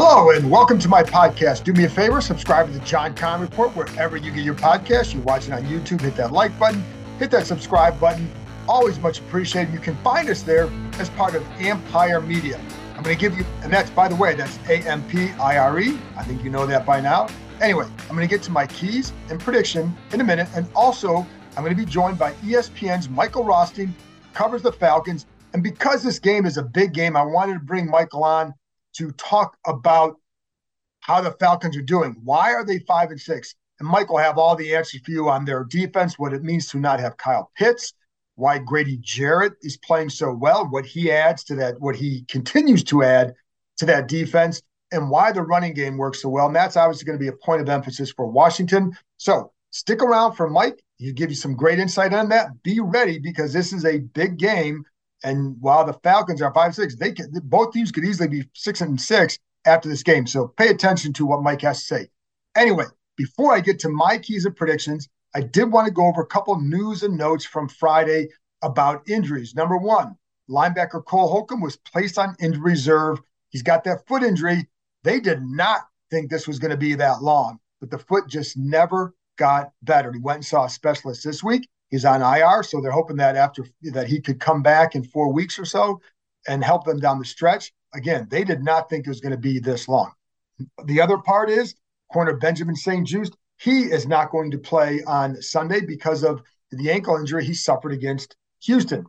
Hello and welcome to my podcast. Do me a favor, subscribe to the John Conn Report wherever you get your podcast. You're watching on YouTube, hit that like button, hit that subscribe button. Always much appreciated. You can find us there as part of Ampire Media. I'm going to give you, and that's, by the way, that's A-M-P-I-R-E. I think you know that by now. Anyway, I'm going to get to my keys and prediction in a minute. And also, I'm going to be joined by ESPN's Michael Rothstein, covers the Falcons. And because this game is a big game, I wanted to bring Michael on to talk about how the Falcons are doing. Why are they 5-6? And Mike will have all the answers for you on their defense, what it means to not have Kyle Pitts, why Grady Jarrett is playing so well, what he adds to that, what he continues to add to that defense, and why the running game works so well. And that's obviously going to be a point of emphasis for Washington. So stick around for Mike. He'll give you some great insight on that. Be ready because this is a big game. And while the Falcons are 5-6, they could, both teams could easily be 6-6 after this game. So pay attention to what Mike has to say. Anyway, before I get to my keys and predictions, I did want to go over a couple of news and notes from Friday about injuries. Number one, linebacker Cole Holcomb was placed on injury reserve. He's got that foot injury. They did not think this was going to be that long, but the foot just never got better. He went and saw a specialist this week. He's on IR, so they're hoping that after that he could come back in 4 weeks or so and help them down the stretch. Again, they did not think it was going to be this long. The other part is corner Benjamin St. Juice. He is not going to play on Sunday because of the ankle injury he suffered against Houston.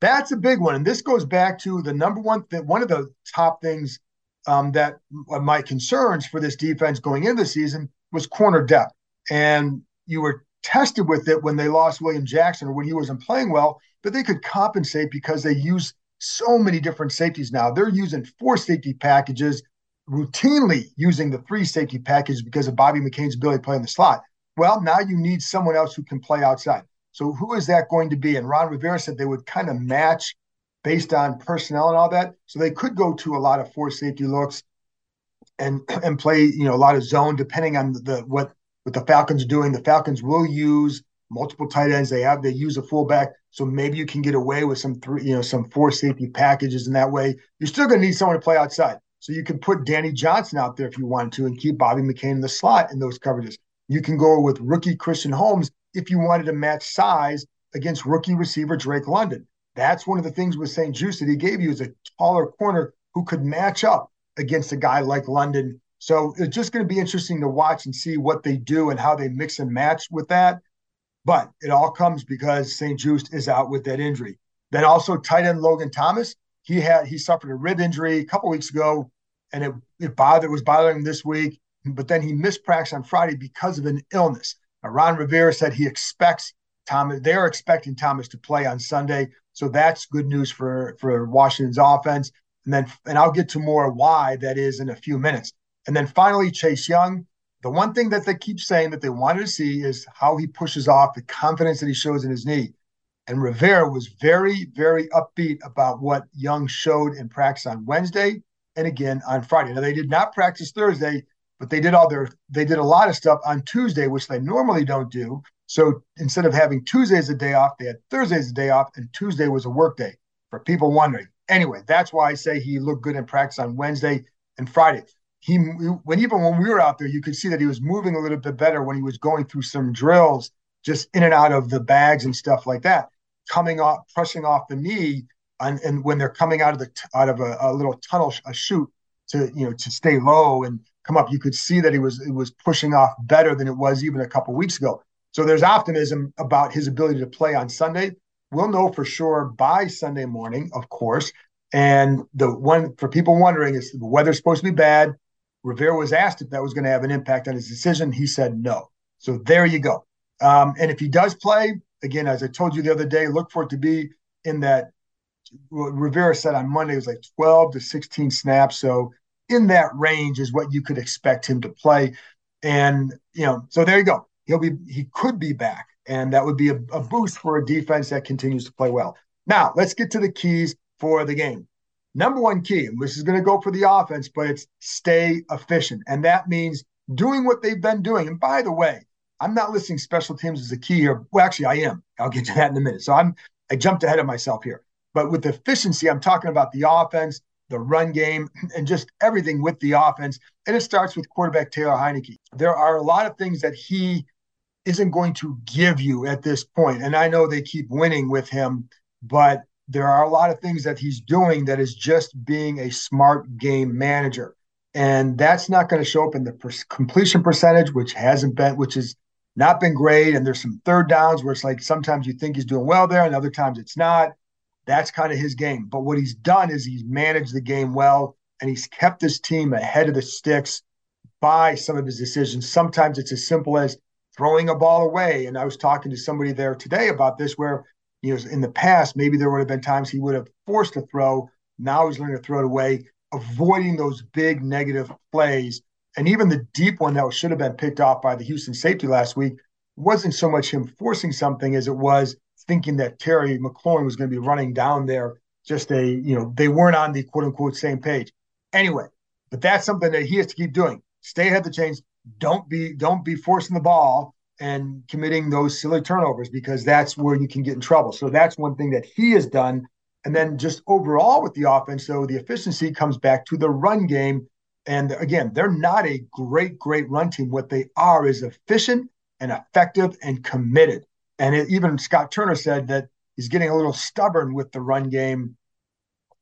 That's a big one, and this goes back to the number one one of the top things that my concerns for this defense going into the season was corner depth, and you were tested with it when they lost William Jackson or when he wasn't playing well, but they could compensate because they use so many different safeties now. They're using 4 safety packages, routinely using the 3 safety packages because of Bobby McCain's ability to play in the slot. Well, now you need someone else who can play outside. So who is that going to be? And Ron Rivera said they would kind of match based on personnel and all that. So they could go to a lot of 4 safety looks and play, you know, a lot of zone depending on what the Falcons are doing. The Falcons will use multiple tight ends. They use a fullback. So maybe you can get away with some 4 safety packages in that way. You're still going to need someone to play outside. So you can put Danny Johnson out there if you want to and keep Bobby McCain in the slot in those coverages. You can go with rookie Christian Holmes if you wanted to match size against rookie receiver Drake London. That's one of the things with St. Juice that he gave you is a taller corner who could match up against a guy like London. So it's just going to be interesting to watch and see what they do and how they mix and match with that. But it all comes because St. Juice is out with that injury. Then also tight end Logan Thomas, he suffered a rib injury a couple weeks ago, and it was bothering him this week. But then he missed practice on Friday because of an illness. Now, Ron Rivera said he expects Thomas. They are expecting Thomas to play on Sunday, so that's good news for Washington's offense. And I'll get to more why that is in a few minutes. And then finally, Chase Young. The one thing that they keep saying that they wanted to see is how he pushes off, the confidence that he shows in his knee. And Rivera was very, very upbeat about what Young showed in practice on Wednesday and again on Friday. Now, they did not practice Thursday, but they did a lot of stuff on Tuesday, which they normally don't do. So instead of having Tuesday as a day off, they had Thursday as a day off, and Tuesday was a work day for people wondering. Anyway, that's why I say he looked good in practice on Wednesday and Friday. Even when we were out there, you could see that he was moving a little bit better when he was going through some drills, just in and out of the bags and stuff like that, coming off, pressing off the knee, and when they're coming out of a little tunnel, a chute to stay low and come up, you could see that it was pushing off better than it was even a couple of weeks ago. So there's optimism about his ability to play on Sunday. We'll know for sure by Sunday morning, of course. And the one for people wondering is the weather's supposed to be bad. Rivera was asked if that was going to have an impact on his decision. He said no. So there you go. And if he does play, again, as I told you the other day, look for it to be in that what Rivera said on Monday was like 12 to 16 snaps. So in that range is what you could expect him to play. And, you know, so there you go. He could be back. And that would be a boost for a defense that continues to play well. Now, let's get to the keys for the game. Number one key, and this is going to go for the offense, but it's stay efficient. And that means doing what they've been doing. And by the way, I'm not listing special teams as a key here. Well, actually, I am. I'll get to that in a minute. So I jumped ahead of myself here. But with efficiency, I'm talking about the offense, the run game, and just everything with the offense. And it starts with quarterback Taylor Heineke. There are a lot of things that he isn't going to give you at this point. And I know they keep winning with him, but there are a lot of things that he's doing that is just being a smart game manager. And that's not going to show up in the completion percentage, which has not been great. And there's some third downs where it's like sometimes you think he's doing well there and other times it's not. That's kind of his game. But what he's done is he's managed the game well, and he's kept his team ahead of the sticks by some of his decisions. Sometimes it's as simple as throwing a ball away. And I was talking to somebody there today about this where, you know, in the past, maybe there would have been times he would have forced a throw. Now he's learning to throw it away, avoiding those big negative plays. And even the deep one that should have been picked off by the Houston safety last week wasn't so much him forcing something as it was thinking that Terry McLaurin was going to be running down there. They weren't on the quote-unquote same page. Anyway, but that's something that he has to keep doing. Stay ahead of the chains. Don't be forcing the ball and committing those silly turnovers, because that's where you can get in trouble. So that's one thing that he has done. And then just overall with the offense, so the efficiency comes back to the run game. And again, they're not a great run team. What they are is efficient and effective and committed. And even Scott Turner said that he's getting a little stubborn with the run game.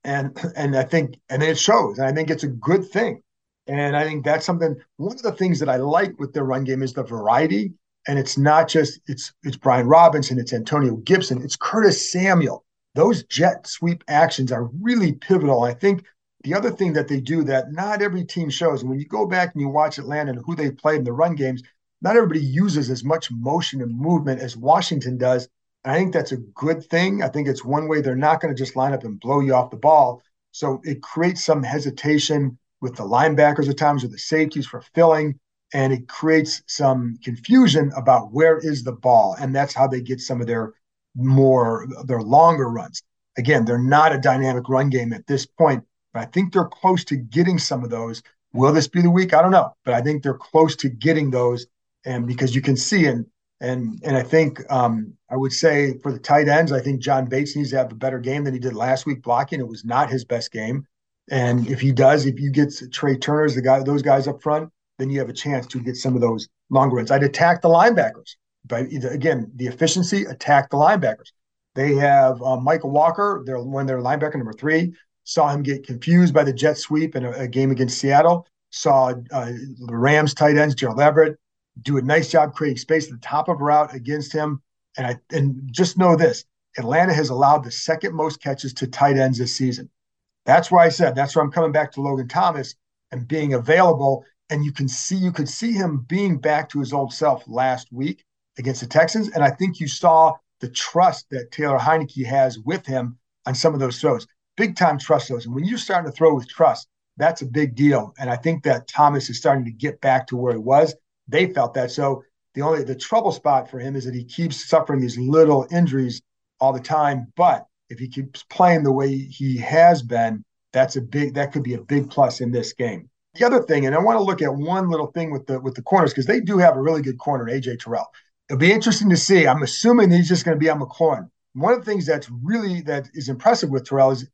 And it shows. And I think it's a good thing. And I think that's something, one of the things that I like with their run game is the variety. And it's not just, it's Brian Robinson, it's Antonio Gibson, it's Curtis Samuel. Those jet sweep actions are really pivotal. I think the other thing that they do that not every team shows, and when you go back and you watch Atlanta and who they played in the run games, not everybody uses as much motion and movement as Washington does. And I think that's a good thing. I think it's one way they're not going to just line up and blow you off the ball. So it creates some hesitation with the linebackers at times or the safeties for filling. And it creates some confusion about where is the ball. And that's how they get some of their longer runs. Again, they're not a dynamic run game at this point, but I think they're close to getting some of those. Will this be the week? I don't know, but I think they're close to getting those. And because you can see, and I think I would say for the tight ends, I think John Bates needs to have a better game than he did last week blocking. It was not his best game. And if he does, if you get Trey Turner's, those guys up front, then you have a chance to get some of those long runs. I'd attack the linebackers. But again, the efficiency, attack the linebackers. They have Mykal Walker, their linebacker number 3, saw him get confused by the jet sweep in a game against Seattle, saw the Rams tight ends, Gerald Everett, do a nice job creating space at the top of a route against him. And just know this, Atlanta has allowed the second most catches to tight ends this season. That's why I'm coming back to Logan Thomas and being available. And you could see him being back to his old self last week against the Texans. And I think you saw the trust that Taylor Heineke has with him on some of those throws, big time trust throws. And when you're starting to throw with trust, that's a big deal. And I think that Thomas is starting to get back to where he was. They felt that. So the trouble spot for him is that he keeps suffering these little injuries all the time. But if he keeps playing the way he has been, that could be a big plus in this game. The other thing, and I want to look at one little thing with the corners, because they do have a really good corner, AJ Terrell. It'll be interesting to see. I'm assuming that he's just going to be on McLaurin. One of the things that is impressive with Terrell is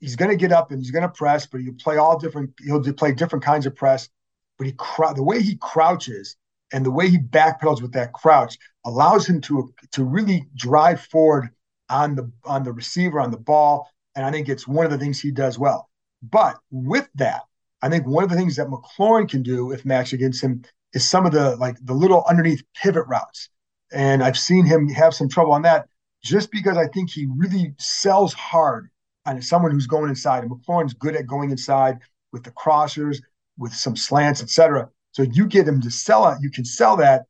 he's going to get up and he's going to press, but he'll play different kinds of press. But the way he crouches and the way he backpedals with that crouch allows him to really drive forward on the receiver, on the ball. And I think it's one of the things he does well. But with that, I think one of the things that McLaurin can do if matched against him is some of the little underneath pivot routes. And I've seen him have some trouble on that just because I think he really sells hard on someone who's going inside. And McLaurin's good at going inside with the crossers, with some slants, etc. So you get him to sell out. You can sell that,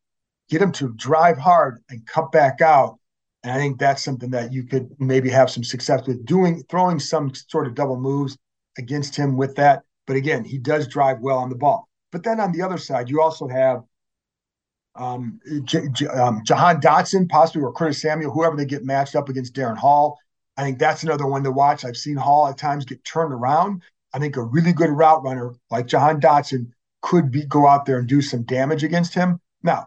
get him to drive hard and cut back out. And I think that's something that you could maybe have some success with doing, throwing some sort of double moves against him with that. But again, he does drive well on the ball. But then on the other side, you also have Jahan Dotson, possibly, or Curtis Samuel, whoever they get matched up against Darren Hall. I think that's another one to watch. I've seen Hall at times get turned around. I think a really good route runner like Jahan Dotson could be go out there and do some damage against him. Now,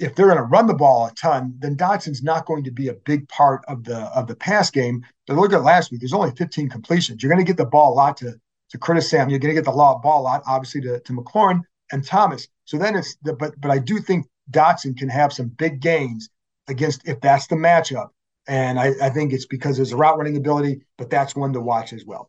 if they're going to run the ball a ton, then Dotson's not going to be a big part of the pass game. But look at last week. There's only 15 completions. You're going to get the ball a lot to Curtis Samuel. You're going to get the ball a lot, obviously, to McLaurin and Thomas. So then it's – but I do think Dotson can have some big gains against – if that's the matchup. And I think it's because there's a route running ability, but that's one to watch as well.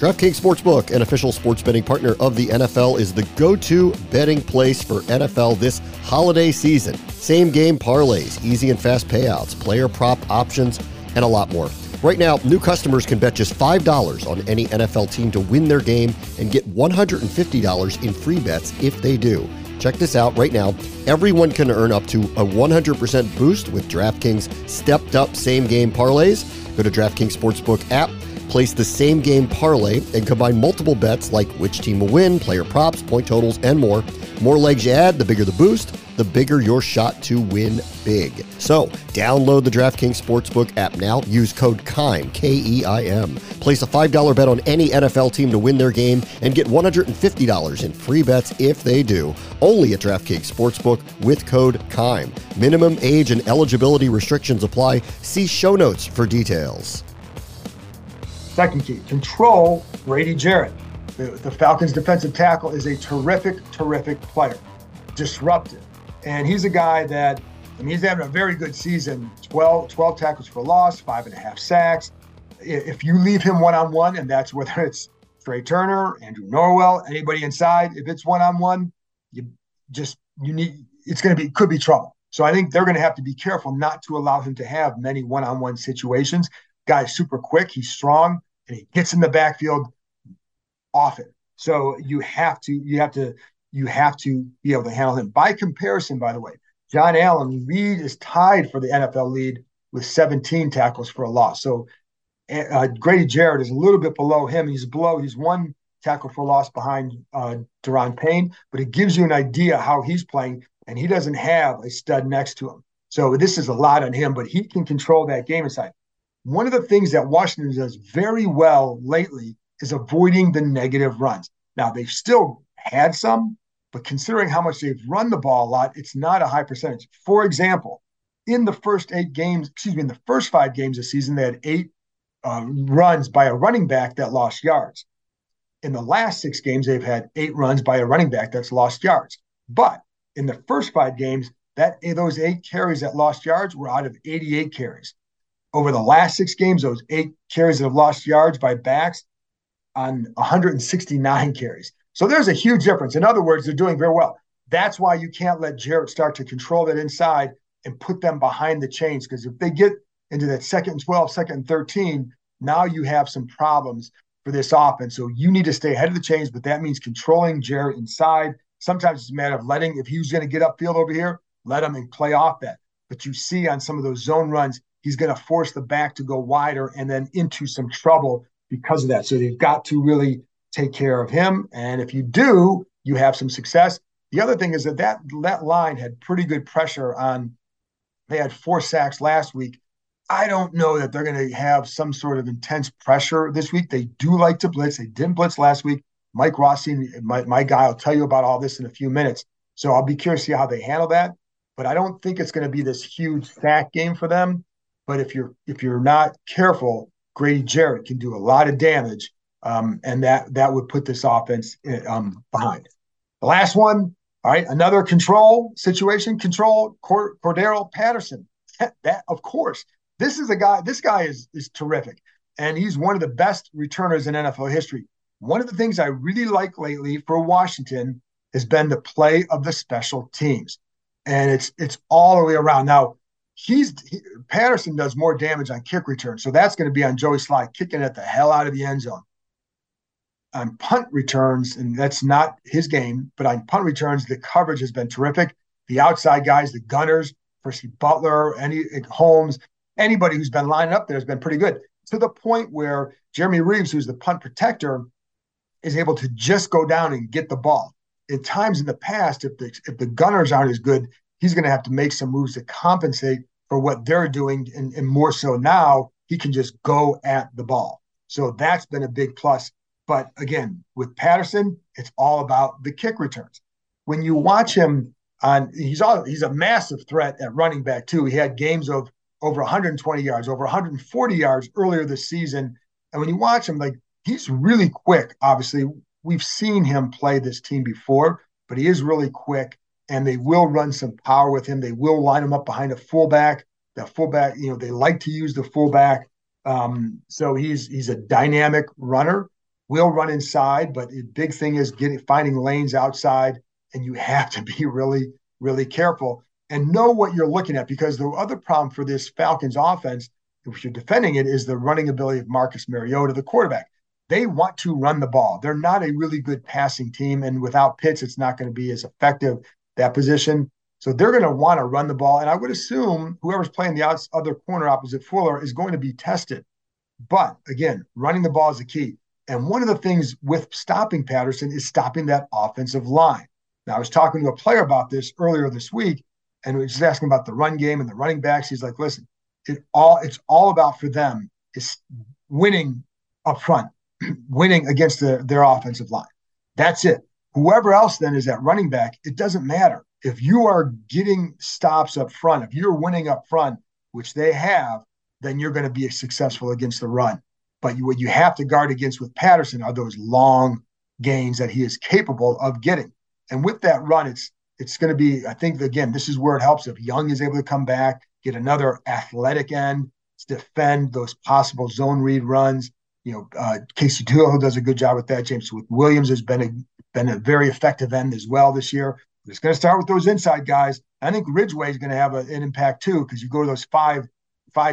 DraftKings Sportsbook, an official sports betting partner of the NFL, is the go-to betting place for NFL this holiday season. Same-game parlays, easy and fast payouts, player prop options, and a lot more. Right now, new customers can bet just $5 on any NFL team to win their game and get $150 in free bets if they do. Check this out right now. Everyone can earn up to a 100% boost with DraftKings stepped-up same-game parlays. Go to DraftKings Sportsbook app, place the same game parlay, and combine multiple bets like which team will win, player props, point totals, and more. More legs you add, the bigger the boost, the bigger your shot to win big. So download the DraftKings Sportsbook app now. Use code KEIM, K-E-I-M. Place a $5 bet on any NFL team to win their game and get $150 in free bets if they do. Only at DraftKings Sportsbook with code KEIM. Minimum age and eligibility restrictions apply. See show notes for details. Second key, control Grady Jarrett. The Falcons' defensive tackle is a terrific player, disruptive. And he's a guy that, I mean, he's having a very good season, 12 tackles for loss, 5.5 sacks. If you leave him one-on-one, and that's whether it's Trey Turner, Andrew Norwell, anybody inside, if it's one-on-one, could be trouble. So I think they're going to have to be careful not to allow him to have many one-on-one situations. Guy's super quick, he's strong, and he gets in the backfield often. So you have to be able to handle him. By comparison, by the way, John Allen lead is tied for the NFL lead with 17 tackles for a loss. So Grady Jarrett is a little bit below him. He's one tackle for a loss behind Deron Payne, but it gives you an idea how he's playing, and he doesn't have a stud next to him. So this is a lot on him, but he can control that game inside. One of the things that Washington does very well lately is avoiding the negative runs. Now, they've still had some, but considering how much they've run the ball a lot, it's not a high percentage. For example, in the first 5 games this season, they had 8 runs by a running back that lost yards. In the last 6 games, they've had 8 runs by a running back that's lost yards. But in the first 5 games, those 8 carries that lost yards were out of 88 carries. Over the last 6 games, those 8 carries that have lost yards by backs on 169 carries. So there's a huge difference. In other words, they're doing very well. That's why you can't let Jarrett start to control that inside and put them behind the chains, because if they get into that second and 12, second and 13, now you have some problems for this offense. So you need to stay ahead of the chains, but that means controlling Jarrett inside. Sometimes it's a matter of if he was going to get upfield over here, let him and play off that. But you see on some of those zone runs, he's going to force the back to go wider and then into some trouble because of that. So they've got to really take care of him. And if you do, you have some success. The other thing is that line had pretty good pressure on. They had 4 sacks last week. I don't know that they're going to have some sort of intense pressure this week. They do like to blitz. They didn't blitz last week. Mike Rothstein, my guy, will tell you about all this in a few minutes. So I'll be curious to see how they handle that. But I don't think it's going to be this huge sack game for them. But if you're not careful, Grady Jarrett can do a lot of damage, and that would put this offense behind. The last one, all right, another control situation, Cordarrelle Patterson. That, of course, this is a guy. This guy is terrific, and he's one of the best returners in NFL history. One of the things I really like lately for Washington has been the play of the special teams, and it's all the way around now. Patterson does more damage on kick return. So that's going to be on Joey Sly kicking at the hell out of the end zone. On punt returns, and that's not his game, but on punt returns, the coverage has been terrific. The outside guys, the gunners, Percy Butler, Holmes, anybody who's been lining up there has been pretty good, to the point where Jeremy Reeves, who's the punt protector, is able to just go down and get the ball. At times in the past, if the gunners aren't as good, he's going to have to make some moves to compensate for what they're doing, and more so now, he can just go at the ball. So that's been a big plus. But again, with Patterson, it's all about the kick returns. When you watch him, he's a massive threat at running back too. He had games of over 120 yards, over 140 yards earlier this season. And when you watch him, like, he's really quick. Obviously, we've seen him play this team before, but he is really quick, and they will run some power with him. They will line him up behind a fullback. The fullback, they like to use the fullback. So he's a dynamic runner. Will run inside, but the big thing is finding lanes outside, and you have to be really, really careful and know what you're looking at, because the other problem for this Falcons offense, if you're defending it, is the running ability of Marcus Mariota, the quarterback. They want to run the ball. They're not a really good passing team, and without Pitts, it's not going to be as effective, that position. So they're going to want to run the ball, and I would assume whoever's playing the other corner opposite Fuller is going to be tested. But, again, running the ball is the key. And one of the things with stopping Patterson is stopping that offensive line. Now, I was talking to a player about this earlier this week, and he was just asking about the run game and the running backs. He's like, listen, it's all about for them is winning up front, winning against their offensive line. That's it. Whoever else then is at running back, it doesn't matter. If you are getting stops up front, if you're winning up front, which they have, then you're going to be successful against the run. But what you have to guard against with Patterson are those long gains that he is capable of getting. And with that run, it's going to be, I think, again, this is where it helps if Young is able to come back, get another athletic end, defend those possible zone read runs. Casey Tuiho does a good job with that. James Williams has been a very effective end as well this year. But it's going to start with those inside guys. I think Ridgeway is going to have an impact too, because you go to those five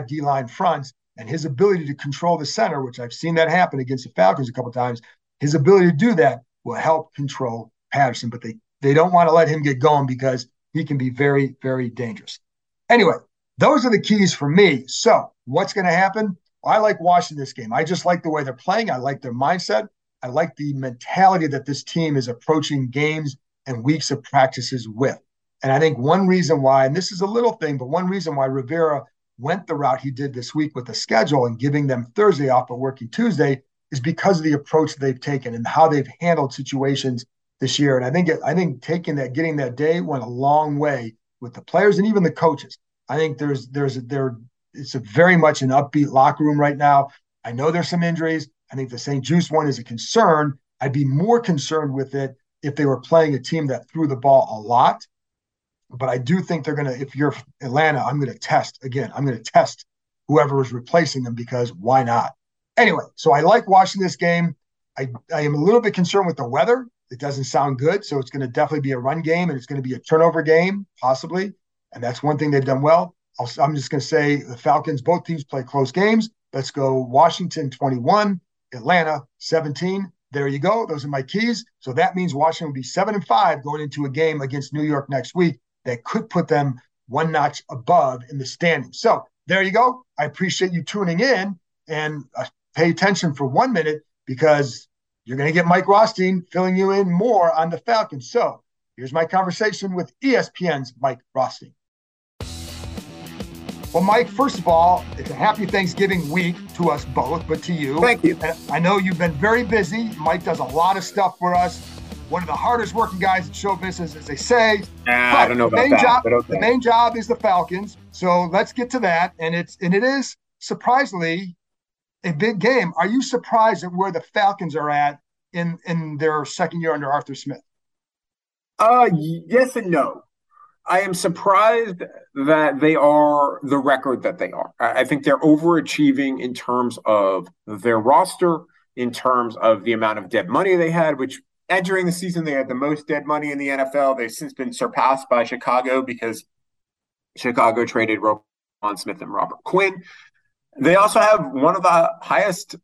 D-line fronts, and his ability to control the center, which I've seen that happen against the Falcons a couple of times, his ability to do that will help control Patterson. But they don't want to let him get going, because he can be very, very dangerous. Anyway, those are the keys for me. So what's going to happen? I like watching this game. I just like the way they're playing. I like their mindset. I like the mentality that this team is approaching games and weeks of practices with. And I think one reason why, and this is a little thing, but one reason why Rivera went the route he did this week with the schedule and giving them Thursday off but working Tuesday is because of the approach they've taken and how they've handled situations this year. And I think getting that day went a long way with the players and even the coaches. I think it's very much an upbeat locker room right now. I know there's some injuries. I think the St. Juice one is a concern. I'd be more concerned with it if they were playing a team that threw the ball a lot. But I do think they're going to, if you're Atlanta, I'm going to test whoever is replacing them, because why not? Anyway, so I like watching this game. I am a little bit concerned with the weather. It doesn't sound good. So it's going to definitely be a run game, and it's going to be a turnover game, possibly. And that's one thing they've done well. I'm just going to say the Falcons, both teams play close games. Let's go Washington 21, Atlanta 17. There you go. Those are my keys. So that means Washington will be 7-5 going into a game against New York next week. That could put them one notch above in the standings. So there you go. I appreciate you tuning in, and pay attention for 1 minute, because you're going to get Mike Rothstein filling you in more on the Falcons. So here's my conversation with ESPN's Mike Rothstein. Well, Mike, first of all, it's a happy Thanksgiving week to us both, but to you. Thank you. I know you've been very busy. Mike does a lot of stuff for us. One of the hardest working guys in show business, as they say. I don't know about that. The main job is the Falcons. So let's get to that. And it is surprisingly a big game. Are you surprised at where the Falcons are at in their second year under Arthur Smith? Yes and no. I am surprised that they are the record that they are. I think they're overachieving in terms of their roster, in terms of the amount of dead money they had, which entering the season, they had the most dead money in the NFL. They've since been surpassed by Chicago, because Chicago traded Smith and Robert Quinn. They also have one of the highest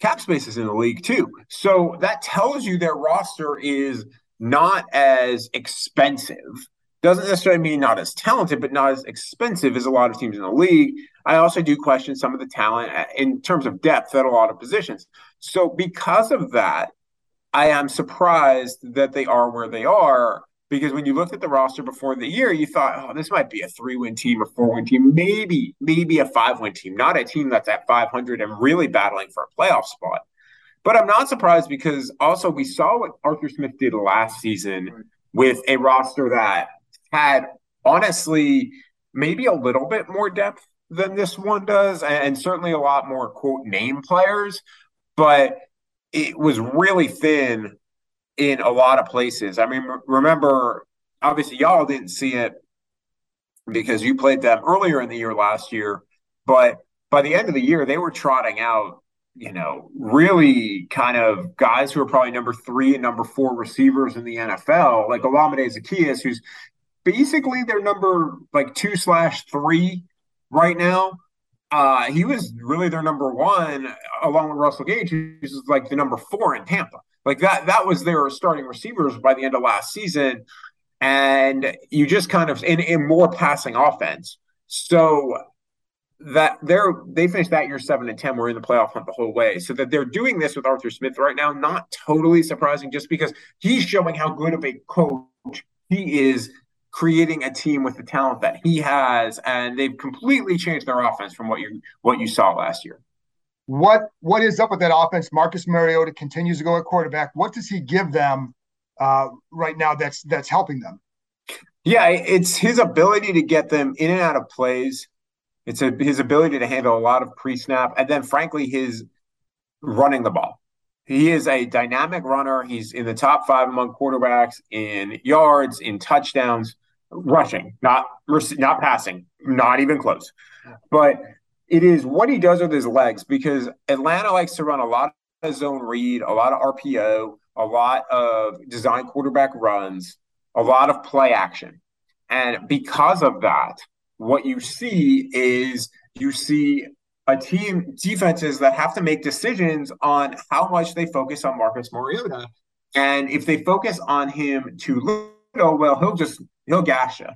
cap spaces in the league too. So that tells you their roster is not as expensive. Doesn't necessarily mean not as talented, but not as expensive as a lot of teams in the league. I also do question some of the talent in terms of depth at a lot of positions. So because of that, I am surprised that they are where they are, because when you looked at the roster before the year, you thought, oh, this might be a 3-win team, a 4-win team, maybe a 5-win team, not a team that's at 500 and really battling for a playoff spot. But I'm not surprised, because also we saw what Arthur Smith did last season with a roster that had honestly maybe a little bit more depth than this one does, and certainly a lot more, quote, name players, but it was really thin in a lot of places. I mean, remember, obviously y'all didn't see it because you played them earlier in the year last year, but by the end of the year, they were trotting out, you know, really kind of guys who are probably number 3 and number 4 receivers in the NFL, like Olamide Zaccheaus, who's basically their number like 2/3 right now. He was really their number 1, along with Russell Gage, who's like the number 4 in Tampa. Like that was their starting receivers by the end of last season. And you just kind of in more passing offense. So that they finished that year 7-10, were in the playoff hunt the whole way. So that they're doing this with Arthur Smith right now, not totally surprising, just because he's showing how good of a coach he is, creating a team with the talent that he has, and they've completely changed their offense from what you saw last year. What is up with that offense? Marcus Mariota continues to go at quarterback. What does he give them right now that's helping them? Yeah, it's his ability to get them in and out of plays. It's his ability to handle a lot of pre-snap, and then, frankly, his running the ball. He is a dynamic runner. He's in the top 5 among quarterbacks in yards, in touchdowns. Rushing, not passing, not even close. But it is what he does with his legs, because Atlanta likes to run a lot of zone read, a lot of RPO, a lot of design quarterback runs, a lot of play action. And because of that, what you see is defenses that have to make decisions on how much they focus on Marcus Mariota. And if they focus on him too little, well, he'll gash you.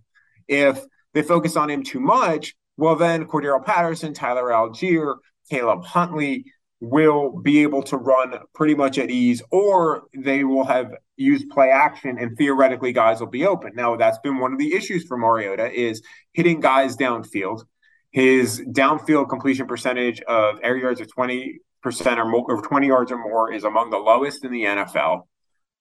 If they focus on him too much, well, then Cordarrelle Patterson, Tyler Algier, Caleb Huntley will be able to run pretty much at ease, or they will have used play action and theoretically guys will be open. Now, that's been one of the issues for Mariota, is hitting guys downfield. His downfield completion percentage of air yards of 20% or more, or 20 yards or more, is among the lowest in the NFL.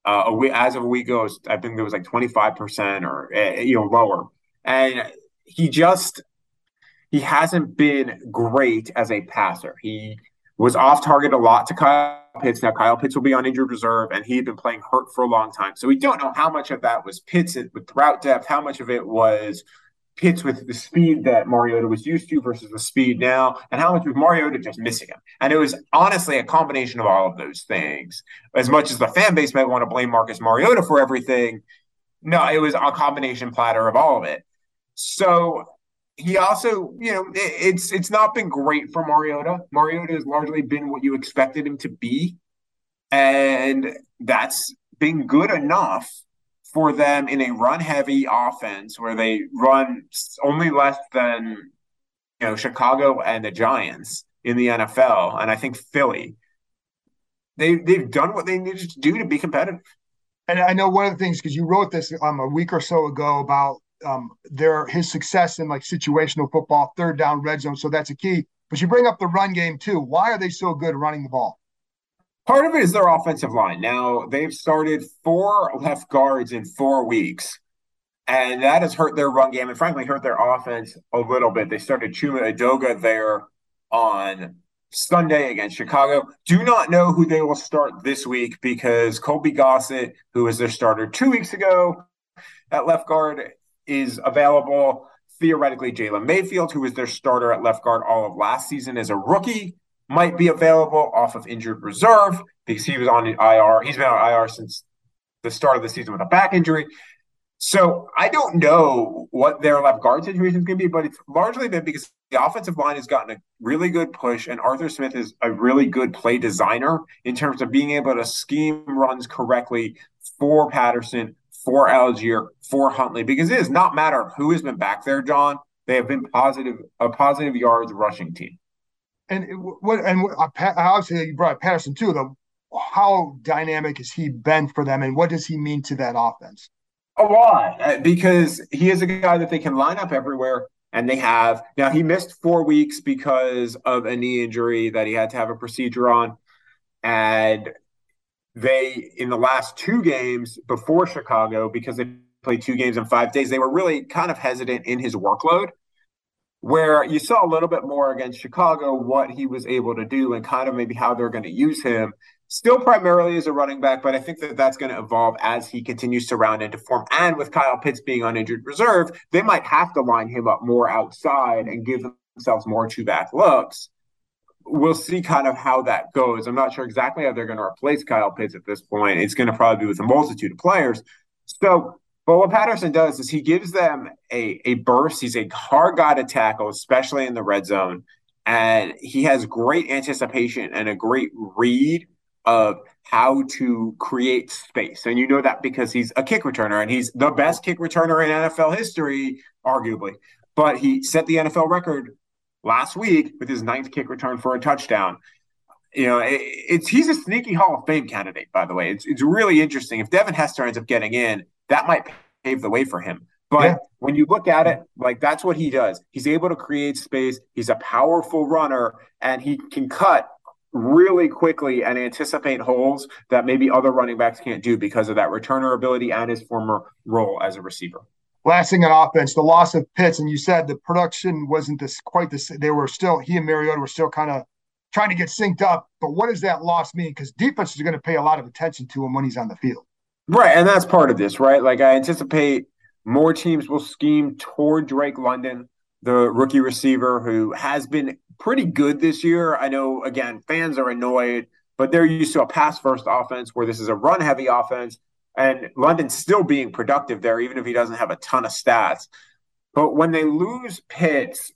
As of a week ago, I think there was like 25% or lower. And he hasn't been great as a passer. He was off target a lot to Kyle Pitts. Now Kyle Pitts will be on injured reserve, and he had been playing hurt for a long time. So we don't know how much of that was Pitts with route depth, how much of it was Pitts with the speed that Mariota was used to versus the speed now, and how much was Mariota just missing him. And it was honestly a combination of all of those things. As much as the fan base might want to blame Marcus Mariota for everything, no, it was a combination platter of all of it. So he also, it's not been great for Mariota. Mariota has largely been what you expected him to be, and that's been good enough for them in a run-heavy offense where they run only less than Chicago and the Giants in the NFL, and I think Philly. They've done what they needed to do to be competitive. And I know one of the things, because you wrote this a week or so ago about his success in like situational football, third down, red zone, so that's a key. But you bring up the run game too. Why are they so good running the ball? Part of it is their offensive line. Now, they've started 4 left guards in 4 weeks, and that has hurt their run game and, frankly, hurt their offense a little bit. They started Chuma Edoga there on Sunday against Chicago. Do not know who they will start this week, because Colby Gossett, who was their starter 2 weeks ago at left guard, is available. Theoretically, Jalen Mayfield, who was their starter at left guard all of last season as a rookie, might be available off of injured reserve because he was on IR. He's been on IR since the start of the season with a back injury. So I don't know what their left guard situation is going to be, but it's largely been because the offensive line has gotten a really good push, and Arthur Smith is a really good play designer in terms of being able to scheme runs correctly for Patterson, for Algier, for Huntley, because it does not matter who has been back there, John. They have been a positive yards rushing team. Obviously you brought Patterson too, though. How dynamic has he been for them, and what does he mean to that offense? A lot, because he is a guy that they can line up everywhere, and they have. Now, he missed 4 weeks because of a knee injury that he had to have a procedure on, and they, in the last two games before Chicago, because they played 2 games in 5 days, they were really kind of hesitant in his workload, where you saw a little bit more against Chicago what he was able to do and kind of maybe how they're going to use him. Still primarily as a running back, but I think that that's going to evolve as he continues to round into form. And with Kyle Pitts being on injured reserve, they might have to line him up more outside and give themselves more two-back looks. We'll see kind of how that goes. I'm not sure exactly how they're going to replace Kyle Pitts at this point. It's going to probably be with a multitude of players. So, but what Patterson does is he gives them a burst. He's a hard guy to tackle, especially in the red zone. And he has great anticipation and a great read of how to create space. And you know that because he's a kick returner, and he's the best kick returner in NFL history, arguably. But he set the NFL record last week with his 9th kick return for a touchdown. You know, he's a sneaky Hall of Fame candidate, by the way. It's really interesting. If Devin Hester ends up getting in, that might pave the way for him. But when you look at it, like, that's what he does. He's able to create space. He's a powerful runner, and he can cut really quickly and anticipate holes that maybe other running backs can't do because of that returner ability and his former role as a receiver. Last thing on offense, the loss of Pitts, and you said the production wasn't quite the same. He and Mariota were still kind of trying to get synced up, but what does that loss mean? Because defense is going to pay a lot of attention to him when he's on the field. Right, and that's part of this, right? Like, I anticipate more teams will scheme toward Drake London, the rookie receiver who has been pretty good this year. I know, again, fans are annoyed, but they're used to a pass-first offense where this is a run-heavy offense, and London's still being productive there, even if he doesn't have a ton of stats. But when they lose Pitts,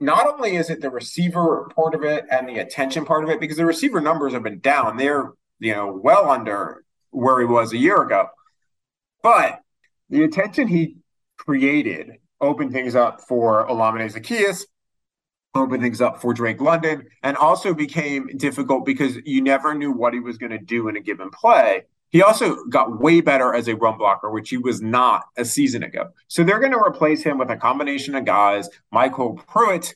not only is it the receiver part of it and the attention part of it, because the receiver numbers have been down. They're, you know, well under where he was a year ago. But the attention he created opened things up for Olamide Zaccheaus, opened things up for Drake London, and also became difficult because you never knew what he was going to do in a given play. He also got way better as a run blocker, which he was not a season ago. So they're going to replace him with a combination of guys. Michael Pruitt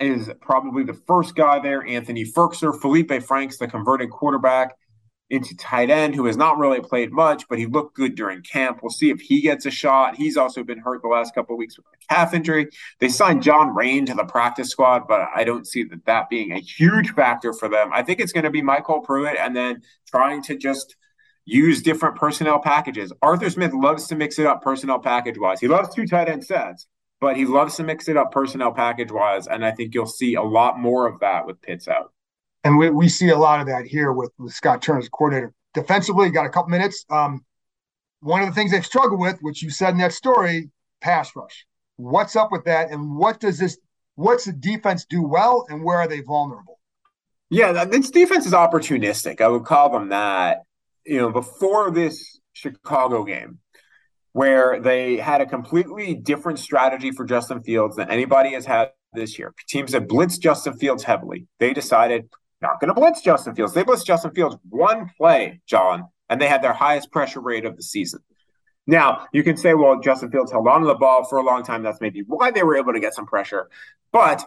is probably the first guy there. Anthony Firkser, Felipe Franks, the converted quarterback into tight end, who has not really played much, but he looked good during camp. We'll see if he gets a shot. He's also been hurt the last couple of weeks with a calf injury. They signed John Rain to the practice squad, but I don't see that being a huge factor for them. I think it's going to be Michael Pruitt and then trying to just use different personnel packages. Arthur Smith loves to mix it up personnel package-wise. He loves 2 tight end sets, but he loves to mix it up personnel package-wise, and I think you'll see a lot more of that with Pitts out. And we see a lot of that here with Scott Turner as coordinator. Defensively, got a couple minutes. One of the things they've struggled with, which you said in that story, pass rush. What's up with that, and what's the defense do well, and where are they vulnerable? Yeah, this defense is opportunistic. I would call them that. You know, before this Chicago game, where they had a completely different strategy for Justin Fields than anybody has had this year. Teams that blitzed Justin Fields heavily, they decided – not going to blitz Justin Fields. They blitzed Justin Fields 1 play, John, and they had their highest pressure rate of the season. Now, you can say, well, Justin Fields held on to the ball for a long time. That's maybe why they were able to get some pressure. But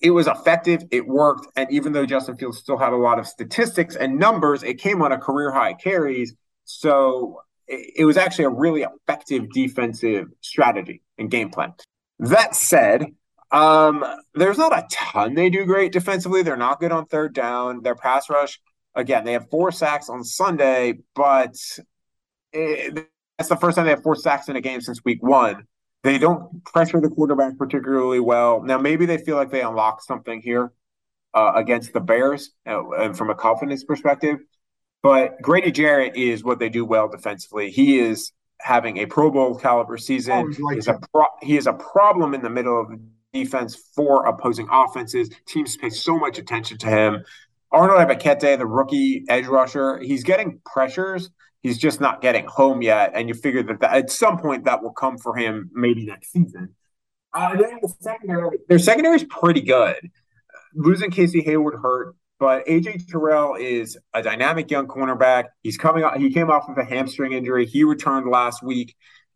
it was effective. It worked. And even though Justin Fields still had a lot of statistics and numbers, it came on a career-high carries. So it was actually a really effective defensive strategy and game plan. That said, there's not a ton they do great defensively. They're not good on third down. Their pass rush, again, they have 4 sacks on Sunday, but that's the first time they have 4 sacks in a game since week 1. They don't pressure the quarterback particularly well. Now, maybe they feel like they unlocked something here against the Bears from a confidence perspective, but Grady Jarrett is what they do well defensively. He is having a Pro Bowl caliber season. He is a problem in the middle of defense for opposing offenses. Teams pay so much attention to him. Arnold Ebekete, the rookie edge rusher, he's getting pressures. He's just not getting home yet, and you figure that at some point that will come for him maybe next season. Then the secondary, their secondary is pretty good. Losing Casey Hayward hurt, but AJ Terrell is a dynamic young cornerback. He's coming out. He came off of a hamstring injury. He returned last week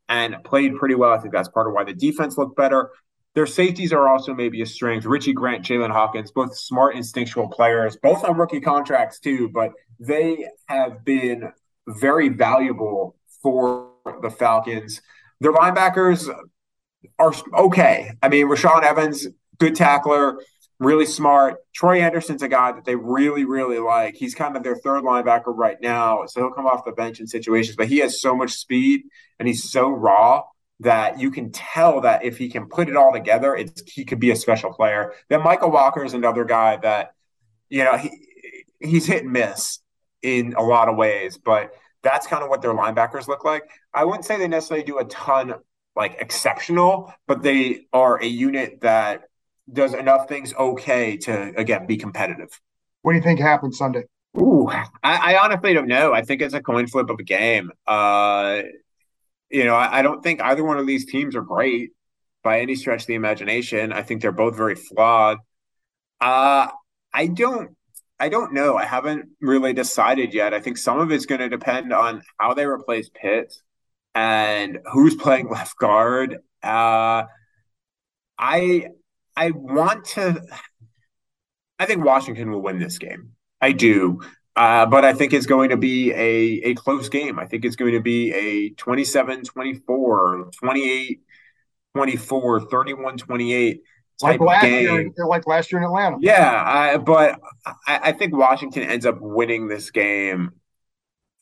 and played pretty well. I think that's part of why the defense looked better. Their safeties are also maybe a strength. Richie Grant, Jalen Hawkins, both smart, instinctual players, both on rookie contracts too, but they have been very valuable for the Falcons. Their linebackers are okay. I mean, Rashawn Evans, good tackler, really smart. Troy Anderson's a guy that they really, really like. He's kind of their third linebacker right now, so he'll come off the bench in situations, but he has so much speed and he's so raw that you can tell that if he can put it all together, he could be a special player. Then Mykal Walker is another guy that, you know, he's hit and miss in a lot of ways, but that's kind of what their linebackers look like. I wouldn't say they necessarily do a ton like exceptional, but they are a unit that does enough things okay to, again, be competitive. What do you think happens Sunday? Ooh, I honestly don't know. I think it's a coin flip of a game. You know, I don't think either one of these teams are great by any stretch of the imagination. I think they're both very flawed. I don't know. I haven't really decided yet. I think some of it's going to depend on how they replace Pitts and who's playing left guard. I think Washington will win this game. I do. But I think it's going to be a close game. I think it's going to be a 27-24, 28-24, 31-28 type game. Like last year in Atlanta. Yeah, but I think Washington ends up winning this game.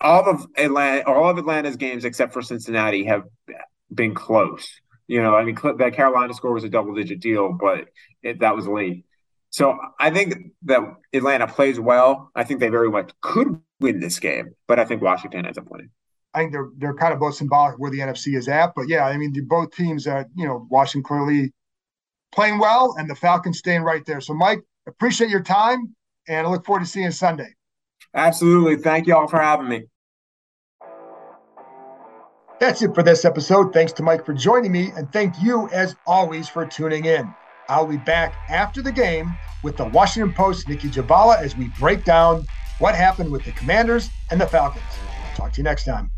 All of Atlanta's games except for Cincinnati have been close. You know, I mean, that Carolina score was a double-digit deal, but that was late. So I think that Atlanta plays well. I think they very much could win this game, but I think Washington ends up winning. I think they're kind of both symbolic where the NFC is at. But, yeah, I mean, both teams, you know, Washington clearly playing well and the Falcons staying right there. So, Mike, appreciate your time, and I look forward to seeing you Sunday. Absolutely. Thank you all for having me. That's it for this episode. Thanks to Mike for joining me, and thank you, as always, for tuning in. I'll be back after the game with the Washington Post's Nikki Javala as we break down what happened with the Commanders and the Falcons. Talk to you next time.